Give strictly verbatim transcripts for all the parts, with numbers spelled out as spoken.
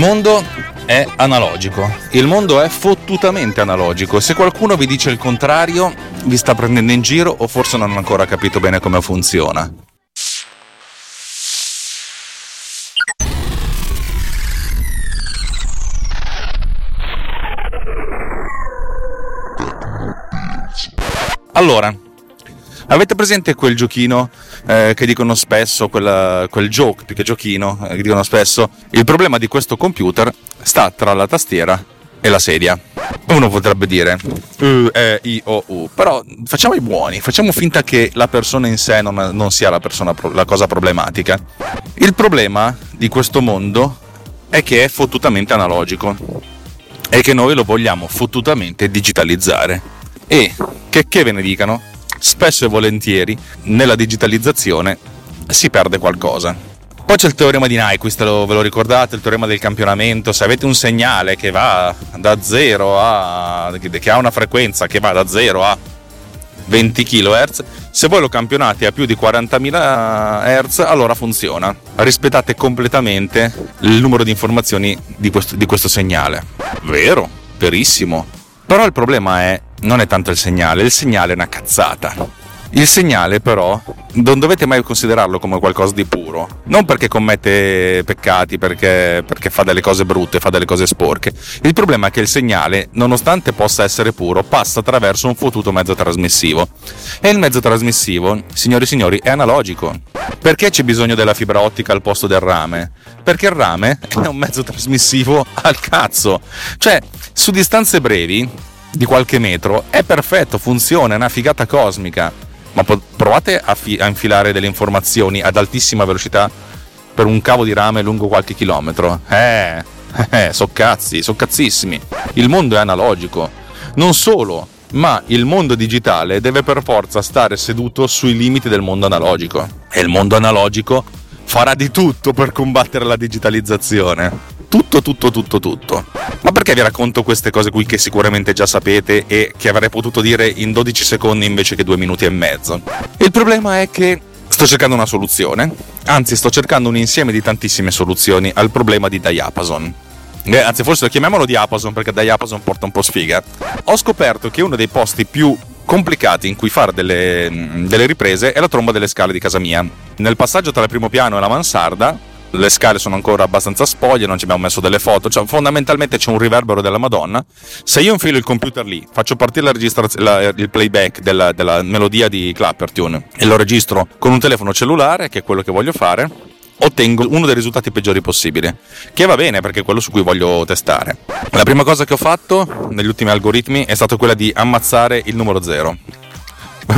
Il mondo è analogico, il mondo è fottutamente analogico. Se qualcuno vi dice il contrario, vi sta prendendo in giro o forse non ha ancora capito bene come funziona. Allora, avete presente quel giochino eh, che dicono spesso, quella, quel joke più che giochino, eh, che dicono spesso, il problema di questo computer sta tra la tastiera e la sedia. Uno potrebbe dire, uh, eh, I, O, U, però facciamo i buoni, facciamo finta che la persona in sé non, non sia la, persona, la cosa problematica. Il problema di questo mondo è che è fottutamente analogico e che noi lo vogliamo fottutamente digitalizzare. E che, che ve ne dicano, spesso e volentieri nella digitalizzazione si perde qualcosa. Poi c'è il teorema di Nyquist, lo, ve lo ricordate, il teorema del campionamento. Se avete un segnale che va da zero a che ha una frequenza che va da zero a venti kilohertz, se voi lo campionate a più di quarantamila hertz, allora funziona. Rispettate completamente il numero di informazioni di questo, di questo segnale. Vero, verissimo. Però il problema è non è tanto il segnale, il segnale è una cazzata. Il segnale però non dovete mai considerarlo come qualcosa di puro, non perché commette peccati, perché, perché fa delle cose brutte, fa delle cose sporche. Il problema è che il segnale, nonostante possa essere puro, passa attraverso un fottuto mezzo trasmissivo. E il mezzo trasmissivo, signori e signori, è analogico. Perché c'è bisogno della fibra ottica al posto del rame? Perché il rame è un mezzo trasmissivo al cazzo. Cioè, su distanze brevi di qualche metro è perfetto, funziona, è una figata cosmica, ma po- provate a, fi- a infilare delle informazioni ad altissima velocità per un cavo di rame lungo qualche chilometro. Eh, eh so cazzi, so cazzissimi. Il mondo è analogico, non solo, ma il mondo digitale deve per forza stare seduto sui limiti del mondo analogico, e il mondo analogico farà di tutto per combattere la digitalizzazione. Tutto, tutto, tutto, tutto. Ma perché vi racconto queste cose qui che sicuramente già sapete e che avrei potuto dire in dodici secondi invece che due minuti e mezzo? Il problema è che sto cercando una soluzione, anzi sto cercando un insieme di tantissime soluzioni al problema di Diapason. Eh, anzi forse lo chiamiamolo Diapason perché Diapason porta un po' sfiga. Ho scoperto che uno dei posti più complicati in cui fare delle, delle riprese è la tromba delle scale di casa mia. Nel passaggio tra il primo piano e la mansarda le scale sono ancora abbastanza spoglie, non ci abbiamo messo delle foto, cioè fondamentalmente c'è un riverbero della Madonna. Se io infilo il computer lì, faccio partire la registraz- la, il playback della, della melodia di Clappertune e lo registro con un telefono cellulare, che è quello che voglio fare, ottengo uno dei risultati peggiori possibili, che va bene perché è quello su cui voglio testare. La prima cosa che ho fatto negli ultimi algoritmi è stata quella di ammazzare il numero zero.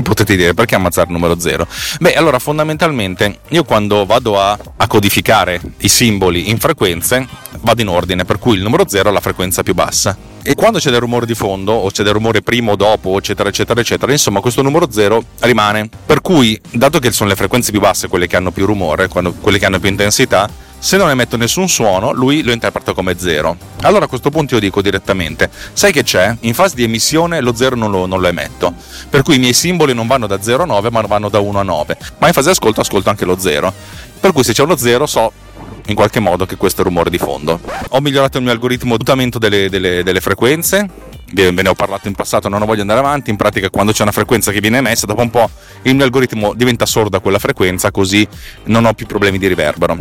Potete dire, perché ammazzare il numero zero? Beh, allora fondamentalmente io quando vado a, a codificare i simboli in frequenze vado in ordine, per cui il numero zero è la frequenza più bassa, e quando c'è del rumore di fondo o c'è del rumore primo o dopo eccetera eccetera eccetera, insomma questo numero zero rimane, per cui dato che sono le frequenze più basse quelle che hanno più rumore, quando, quelle che hanno più intensità, se non emetto nessun suono, lui lo interpreta come zero. Allora a questo punto io dico direttamente, sai che c'è? In fase di emissione lo zero non lo, non lo emetto, per cui i miei simboli non vanno da zero a nove, ma vanno da uno a nove, ma in fase di ascolto ascolto anche lo zero, per cui se c'è uno zero so in qualche modo che questo è il rumore di fondo. Ho migliorato il mio algoritmo di mutamento delle, delle, delle frequenze, ve ne ho parlato in passato, non voglio andare avanti. In pratica quando c'è una frequenza che viene emessa, dopo un po' il mio algoritmo diventa sordo a quella frequenza, così non ho più problemi di riverbero.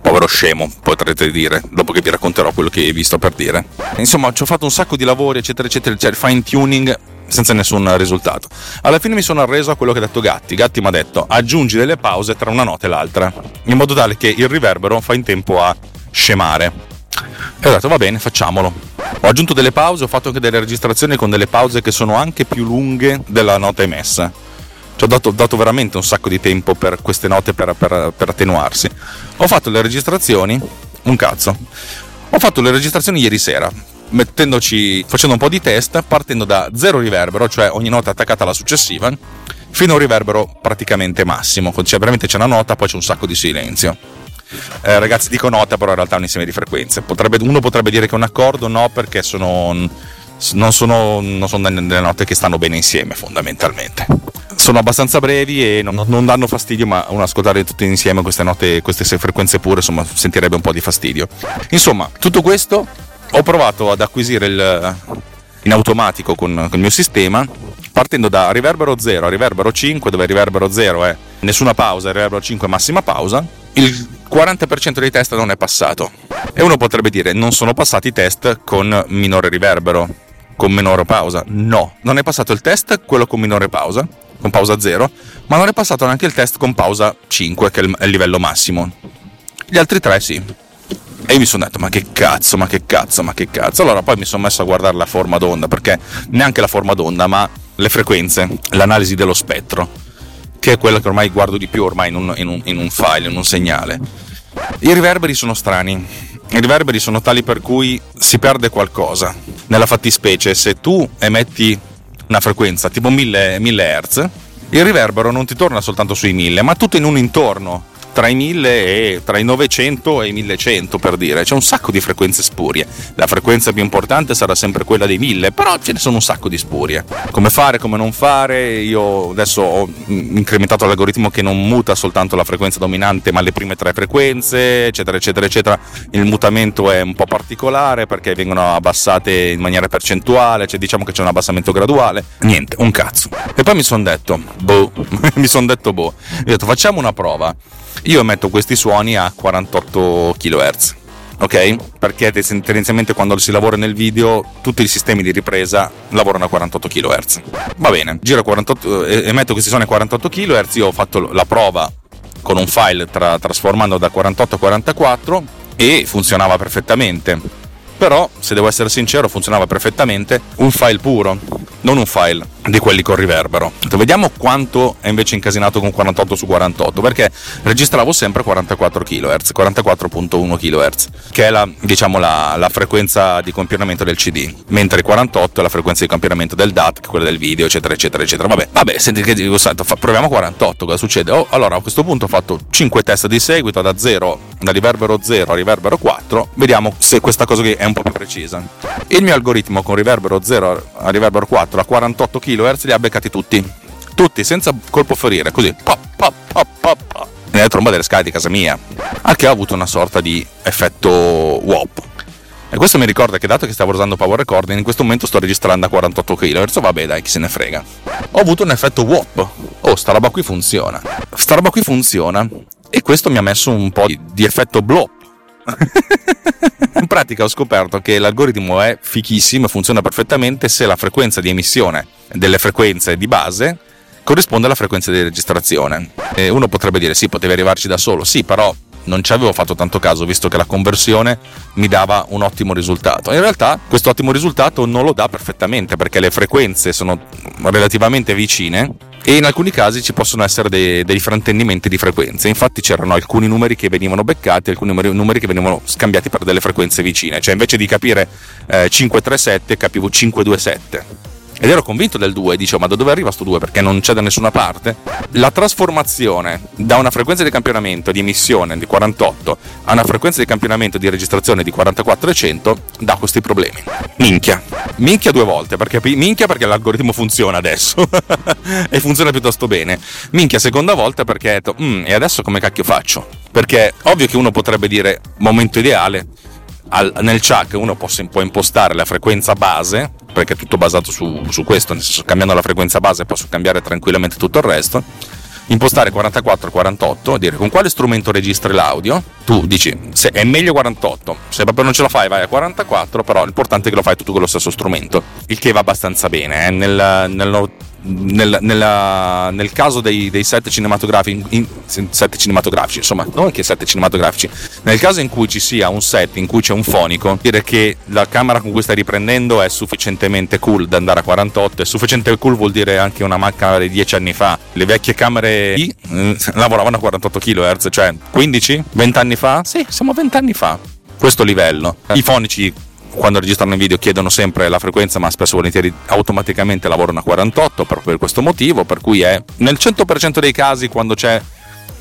Povero scemo, potrete dire, dopo che vi racconterò quello che vi sto per dire. Insomma, ci ho fatto un sacco di lavori eccetera eccetera, cioè il fine tuning senza nessun risultato. Alla fine mi sono arreso a quello che ha detto Gatti. Gatti mi ha detto, aggiungi delle pause tra una nota e l'altra, in modo tale che il riverbero fa in tempo a scemare. E ho detto, va bene, facciamolo. Ho aggiunto delle pause, ho fatto anche delle registrazioni con delle pause che sono anche più lunghe della nota emessa. Ci ho dato, dato veramente un sacco di tempo per queste note per, per, per attenuarsi. Ho fatto le registrazioni, un cazzo. Ho fatto le registrazioni ieri sera, mettendoci, facendo un po' di test, partendo da zero riverbero, cioè ogni nota attaccata alla successiva, fino a un riverbero praticamente massimo. Cioè veramente c'è una nota, poi c'è un sacco di silenzio. Eh, ragazzi, dico nota, però in realtà è un insieme di frequenze. Potrebbe, uno potrebbe dire che è un accordo, no, perché sono, non sono, non sono delle note che stanno bene insieme fondamentalmente. sono abbastanza brevi e non, non danno fastidio, ma un ascoltare tutti insieme queste note, queste frequenze pure, insomma, sentirebbe un po' di fastidio. Insomma, tutto questo ho provato ad acquisire il, in automatico con, con il mio sistema, partendo da riverbero zero a riverbero cinque, dove riverbero zero è nessuna pausa, riverbero cinque è massima pausa. Il quaranta per cento dei test non è passato, e uno potrebbe dire: non sono passati i test con minore riverbero, con minore pausa. No, non è passato il test quello con minore pausa, con pausa zero, ma non è passato neanche il test con pausa cinque, che è il livello massimo. Gli altri tre sì. E io mi sono detto: ma che cazzo, ma che cazzo, ma che cazzo. Allora poi mi sono messo a guardare la forma d'onda, perché neanche la forma d'onda, ma le frequenze, l'analisi dello spettro, che è quella che ormai guardo di più ormai in un, in un, in un file, in un segnale. I riverberi sono strani, i riverberi sono tali per cui si perde qualcosa. Nella fattispecie, se tu emetti una frequenza tipo mille hertz, il riverbero non ti torna soltanto sui mille, ma tutto in un intorno tra i mille e tra i novecento e i millecento, per dire. C'è un sacco di frequenze spurie. La frequenza più importante sarà sempre quella dei mille, però ce ne sono un sacco di spurie. Come fare, come non fare? Io adesso ho incrementato l'algoritmo che non muta soltanto la frequenza dominante, ma le prime tre frequenze, eccetera, eccetera, eccetera. Il mutamento è un po' particolare perché vengono abbassate in maniera percentuale, cioè diciamo che c'è un abbassamento graduale. Niente, un cazzo. E poi mi sono detto, boh, mi sono detto, boh, ho detto facciamo una prova. Io emetto questi suoni a quarantotto kilohertz, ok? Perché tendenzialmente quando si lavora nel video tutti i sistemi di ripresa lavorano a quarantotto kilohertz. Va bene, giro quarantotto, emetto questi suoni a quarantotto kilohertz. Io ho fatto la prova con un file tra, trasformando da quarantotto a quarantaquattro e funzionava perfettamente. Però, se devo essere sincero, funzionava perfettamente un file puro, non un file di quelli con riverbero. Vediamo quanto è invece incasinato con quarantotto su quarantotto, perché registravo sempre quarantaquattro kilohertz, quarantaquattro virgola uno kilohertz, che è la, diciamo, la, la frequenza di campionamento del C D, mentre quarantotto è la frequenza di campionamento del D A T, quella del video, eccetera, eccetera, eccetera. Vabbè, vabbè, senti che dico, sento, fa, proviamo quarantotto, cosa succede? Oh, allora, a questo punto ho fatto cinque test di seguito, da zero, da riverbero zero a riverbero quattro, vediamo se questa cosa che è un po' più precisa. Il mio algoritmo con riverbero zero a riverbero quattro a quarantotto kilohertz li ha beccati tutti, tutti senza colpo ferire, così pop, pop, pop, pop, pop, nella tromba delle scale di casa mia, al che ho avuto una sorta di effetto wop. E questo mi ricorda che, dato che stavo usando Power Recorder, in questo momento sto registrando a quarantotto kilohertz, vabbè dai, chi se ne frega. Ho avuto un effetto wop. Oh, sta roba qui funziona, sta roba qui funziona. E questo mi ha messo un po' di, di effetto blop. In pratica ho scoperto che l'algoritmo è fichissimo e funziona perfettamente se la frequenza di emissione delle frequenze di base corrisponde alla frequenza di registrazione. E uno potrebbe dire sì, potevi arrivarci da solo. Sì, però non ci avevo fatto tanto caso, visto che la conversione mi dava un ottimo risultato. In realtà questo ottimo risultato non lo dà perfettamente, perché le frequenze sono relativamente vicine e in alcuni casi ci possono essere dei, dei fraintendimenti di frequenze. Infatti c'erano alcuni numeri che venivano beccati e alcuni numeri, numeri che venivano scambiati per delle frequenze vicine. Cioè invece di capire eh, cinque tre sette capivo cinque due sette. Ed ero convinto del due, dicevo ma da dove arriva sto due, perché non c'è da nessuna parte. La trasformazione da una frequenza di campionamento di emissione di quarantotto a una frequenza di campionamento di registrazione di quarantaquattro e cento dà questi problemi. Minchia, minchia due volte, perché minchia perché l'algoritmo funziona adesso e funziona piuttosto bene, minchia seconda volta perché mm, e adesso come cacchio faccio? Perché ovvio che uno potrebbe dire momento ideale. Al, nel C H A C uno può impostare la frequenza base, perché è tutto basato su, su questo, nel senso, cambiando la frequenza base posso cambiare tranquillamente tutto il resto, impostare quarantaquattro quarantotto, dire con quale strumento registri l'audio. Tu dici se è meglio quarantotto, se proprio non ce la fai vai a quarantaquattro, però l'importante è che lo fai tutto con lo stesso strumento, il che va abbastanza bene eh. nel, nel, nel, nella, nel caso dei, dei set cinematografici in, set cinematografici insomma non che set cinematografici, nel caso in cui ci sia un set in cui c'è un fonico, dire che la camera con cui stai riprendendo è sufficientemente cool da andare a quarantotto. E sufficiente cool vuol dire anche una macchina di dieci anni fa, le vecchie camere I, eh, lavoravano a quarantotto kilohertz, cioè quindici venti anni fa? Sì, siamo vent'anni fa, questo livello. I fonici quando registrano in video chiedono sempre la frequenza, ma spesso volentieri automaticamente lavorano a quarantotto proprio per questo motivo, per cui è nel cento per cento dei casi, quando c'è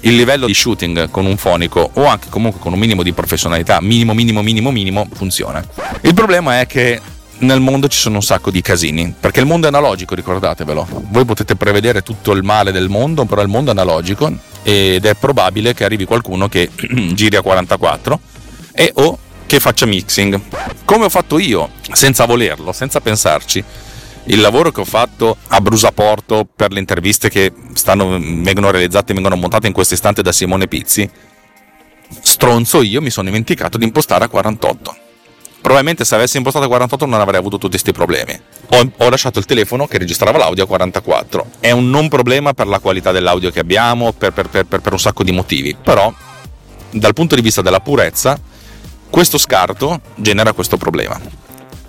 il livello di shooting con un fonico o anche comunque con un minimo di professionalità, minimo minimo minimo minimo, funziona. Il problema è che nel mondo ci sono un sacco di casini, perché il mondo è analogico, ricordatevelo. Voi potete prevedere tutto il male del mondo, però il mondo è analogico ed è probabile che arrivi qualcuno che giri a quarantaquattro e o che faccia mixing, come ho fatto io, senza volerlo, senza pensarci. Il lavoro che ho fatto a Brusaporto per le interviste che stanno, vengono realizzate e vengono montate in questo istante da Simone Pizzi, stronzo io mi sono dimenticato di impostare a quarantotto. Probabilmente se avessi impostato a quarantotto non avrei avuto tutti questi problemi. Ho, ho lasciato il telefono che registrava l'audio a quarantaquattro. È un non problema per la qualità dell'audio che abbiamo, per, per, per, per un sacco di motivi, però dal punto di vista della purezza questo scarto genera questo problema.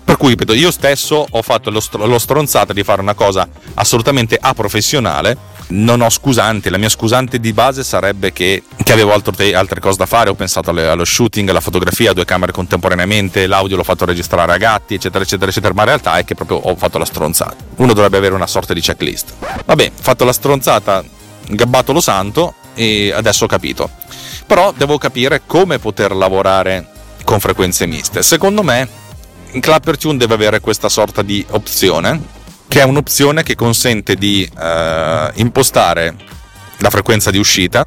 Per cui, ripeto, io stesso ho fatto lo, str- lo stronzato di fare una cosa assolutamente aprofessionale. Non ho scusante, la mia scusante di base sarebbe che, che avevo altro te- altre cose da fare, ho pensato alle- allo shooting, alla fotografia, a due camere contemporaneamente, l'audio l'ho fatto registrare a gatti, eccetera, eccetera, eccetera, ma in realtà è che proprio ho fatto la stronzata. Uno dovrebbe avere una sorta di checklist. Vabbè, fatto la stronzata, gabbato lo santo e adesso ho capito. Però devo capire come poter lavorare con frequenze miste. Secondo me Clappertune deve avere questa sorta di opzione, che è un'opzione che consente di eh, impostare la frequenza di uscita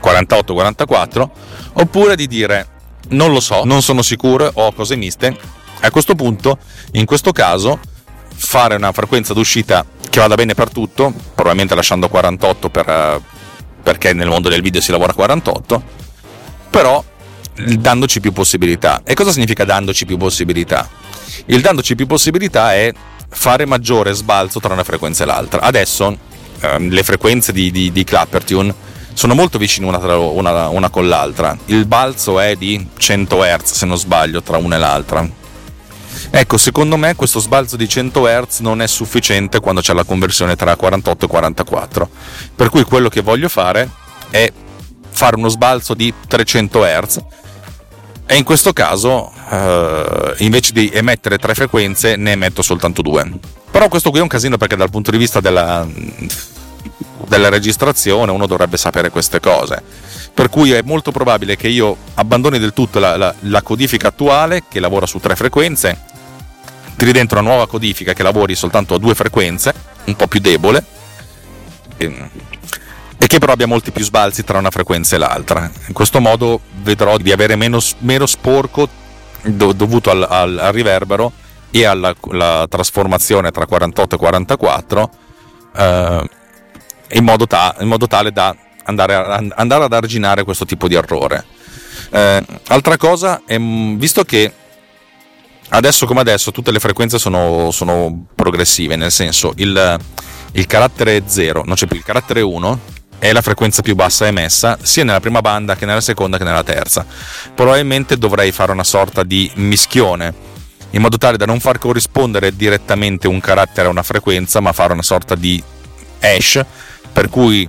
quarantotto quarantaquattro, oppure di dire non lo so, non sono sicuro, ho cose miste. A questo punto, in questo caso, fare una frequenza d'uscita che vada bene per tutto, probabilmente lasciando quarantotto per, eh, perché nel mondo del video si lavora quarantotto, però dandoci più possibilità. E cosa significa dandoci più possibilità? Il dandoci più possibilità è fare maggiore sbalzo tra una frequenza e l'altra. Adesso ehm, le frequenze di, di, di Clappertune sono molto vicine una, tra, una, una con l'altra. Il balzo è di cento hertz, se non sbaglio, tra una e l'altra. Ecco, secondo me questo sbalzo di cento hertz non è sufficiente quando c'è la conversione tra quarantotto e quarantaquattro. Per cui quello che voglio fare è fare uno sbalzo di trecento hertz, e in questo caso eh, invece di emettere tre frequenze ne emetto soltanto due. Però questo qui è un casino, perché dal punto di vista della, della registrazione uno dovrebbe sapere queste cose, per cui è molto probabile che io abbandoni del tutto la, la, la codifica attuale che lavora su tre frequenze, tiri dentro una nuova codifica che lavori soltanto a due frequenze, un po' più debole, e, e che però abbia molti più sbalzi tra una frequenza e l'altra. In questo modo vedrò di avere meno, meno sporco do, dovuto al, al, al riverbero e alla la trasformazione tra quarantotto e quarantaquattro, eh, in, modo ta, in modo tale da andare, a, andare ad arginare questo tipo di errore. Eh, altra cosa, è, visto che adesso come adesso tutte le frequenze sono, sono progressive, nel senso il, il carattere zero, non c'è più il carattere uno, è la frequenza più bassa emessa sia nella prima banda che nella seconda che nella terza. Probabilmente dovrei fare una sorta di mischione, in modo tale da non far corrispondere direttamente un carattere a una frequenza, ma fare una sorta di hash, per cui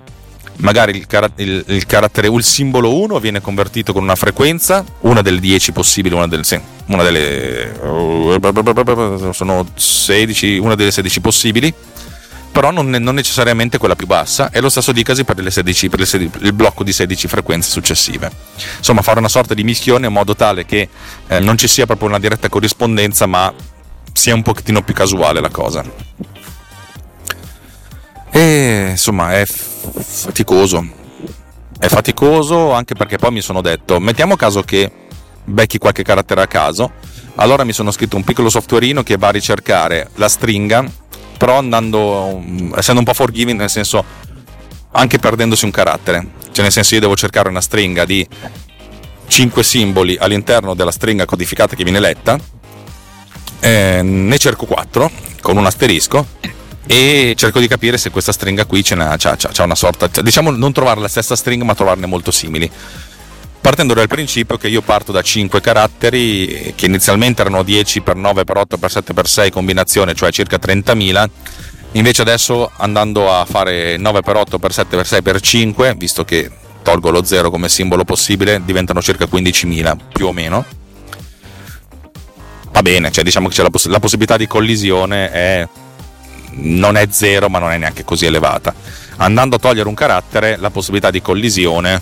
magari il, car- il, il carattere, il simbolo uno viene convertito con una frequenza, una delle dieci possibili, una delle, una delle sono sedici, una delle sedici possibili, però non, non necessariamente quella più bassa, e lo stesso dicasi per, le sedici, per le sedici, il blocco di sedici frequenze successive. Insomma, fare una sorta di mischione in modo tale che eh, non ci sia proprio una diretta corrispondenza, ma sia un pochettino più casuale la cosa. E insomma è faticoso, è faticoso anche perché poi mi sono detto, mettiamo caso che becchi qualche carattere a caso, allora mi sono scritto un piccolo softwareino che va a ricercare la stringa, però andando, essendo un po' forgiving, nel senso anche perdendosi un carattere, cioè nel senso io devo cercare una stringa di cinque simboli all'interno della stringa codificata che viene letta, eh, ne cerco quattro con un asterisco e cerco di capire se questa stringa qui c'è una, c'è, c'è una sorta, diciamo non trovare la stessa stringa ma trovarne molto simili, partendo dal principio che io parto da cinque caratteri che inizialmente erano dieci per nove per otto per sette per sei combinazione, cioè circa trentamila, invece adesso andando a fare nove per otto per sette per sei per cinque, visto che tolgo lo zero come simbolo possibile, diventano circa quindicimila più o meno. Va bene, cioè diciamo che c'è la, poss- la possibilità di collisione è, non è zero ma non è neanche così elevata. Andando a togliere un carattere la possibilità di collisione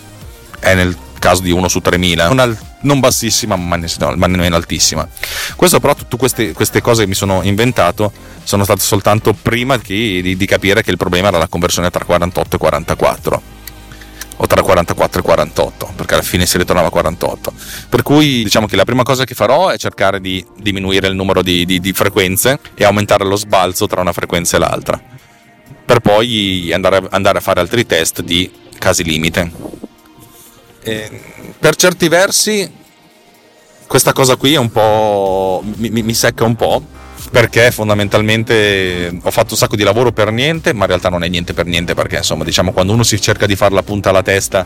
è nel caso di uno su tremila, non, al, non bassissima ma, ne, no, ma nemmeno altissima. Questo però, tutte queste, queste cose che mi sono inventato sono state soltanto prima che, di, di capire che il problema era la conversione tra quarantotto e quarantaquattro, o tra quarantaquattro e quarantotto, perché alla fine si ritornava a quarantotto. Per cui diciamo che la prima cosa che farò è cercare di diminuire il numero di, di, di frequenze e aumentare lo sbalzo tra una frequenza e l'altra, per poi andare, andare a fare altri test di casi limite. E per certi versi questa cosa qui è un po' mi, mi secca un po', perché fondamentalmente ho fatto un sacco di lavoro per niente, ma in realtà non è niente per niente, perché insomma diciamo quando uno si cerca di fare la punta alla testa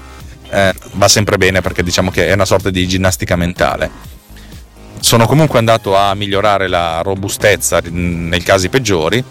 eh, va sempre bene, perché diciamo che è una sorta di ginnastica mentale. Sono comunque andato a migliorare la robustezza nei casi peggiori,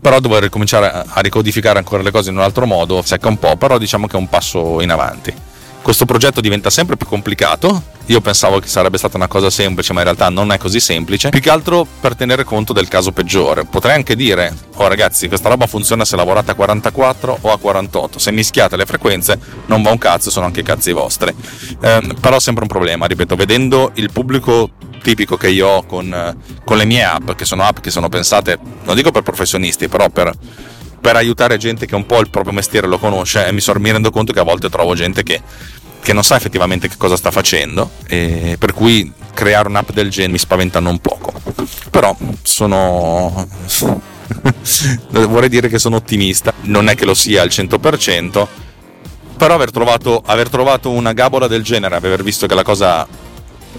però devo ricominciare a ricodificare ancora le cose in un altro modo, secca un po', però diciamo che è un passo in avanti. Questo progetto diventa sempre più complicato. Io pensavo che sarebbe stata una cosa semplice, ma in realtà non è così semplice, più che altro per tenere conto del caso peggiore. Potrei anche dire: oh ragazzi, questa roba funziona se lavorate a quarantaquattro o a quarantotto, se mischiate le frequenze non va un cazzo, sono anche cazzi vostri. Eh, però sempre un problema, ripeto, vedendo il pubblico tipico che io ho con, con le mie app, che sono app che sono pensate, non dico per professionisti, però per per aiutare gente che un po' il proprio mestiere lo conosce, e mi, so, mi rendo conto che a volte trovo gente che, che non sa effettivamente che cosa sta facendo, e per cui creare un'app del genere mi spaventa non poco. Però sono vorrei dire che sono ottimista, non è che lo sia al cento per cento, però aver trovato, aver trovato una gabola del genere, aver visto che la cosa,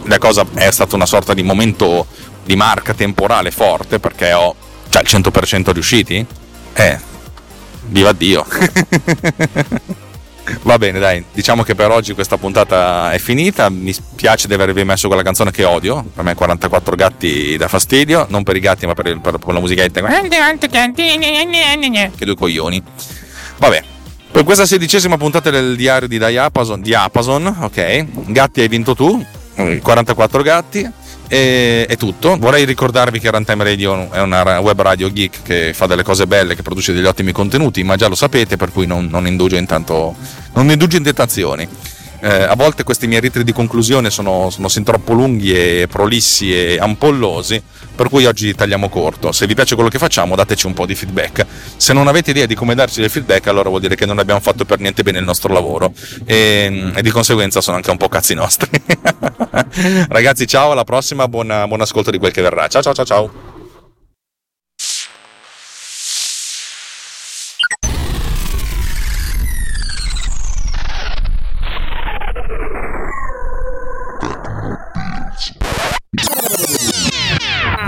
la cosa è stata una sorta di momento di marca temporale forte, perché ho cioè, al cento per cento riusciti? Eh... Viva Dio. Va bene, dai, diciamo che per oggi questa puntata è finita. Mi spiace di avervi messo quella canzone che odio. Per me quarantaquattro gatti dà fastidio, non per i gatti ma per, il, per la musichetta, che due coglioni. Vabbè, per questa sedicesima puntata del diario di Diapason, Diapason ok, gatti hai vinto tu, quarantaquattro gatti. E è tutto. Vorrei ricordarvi che Runtime Radio è una web radio geek che fa delle cose belle, che produce degli ottimi contenuti, ma già lo sapete, per cui non, non indugio intanto non indugio in dettazioni. Eh, a volte questi miei ritri di conclusione sono, sono sin troppo lunghi e prolissi e ampollosi, per cui oggi tagliamo corto. Se vi piace quello che facciamo, dateci un po' di feedback. Se non avete idea di come darci del feedback, allora vuol dire che non abbiamo fatto per niente bene il nostro lavoro, e, e di conseguenza sono anche un po' cazzi nostri. Ragazzi, ciao, alla prossima, buona, buon ascolto di quel che verrà. Ciao ciao ciao ciao.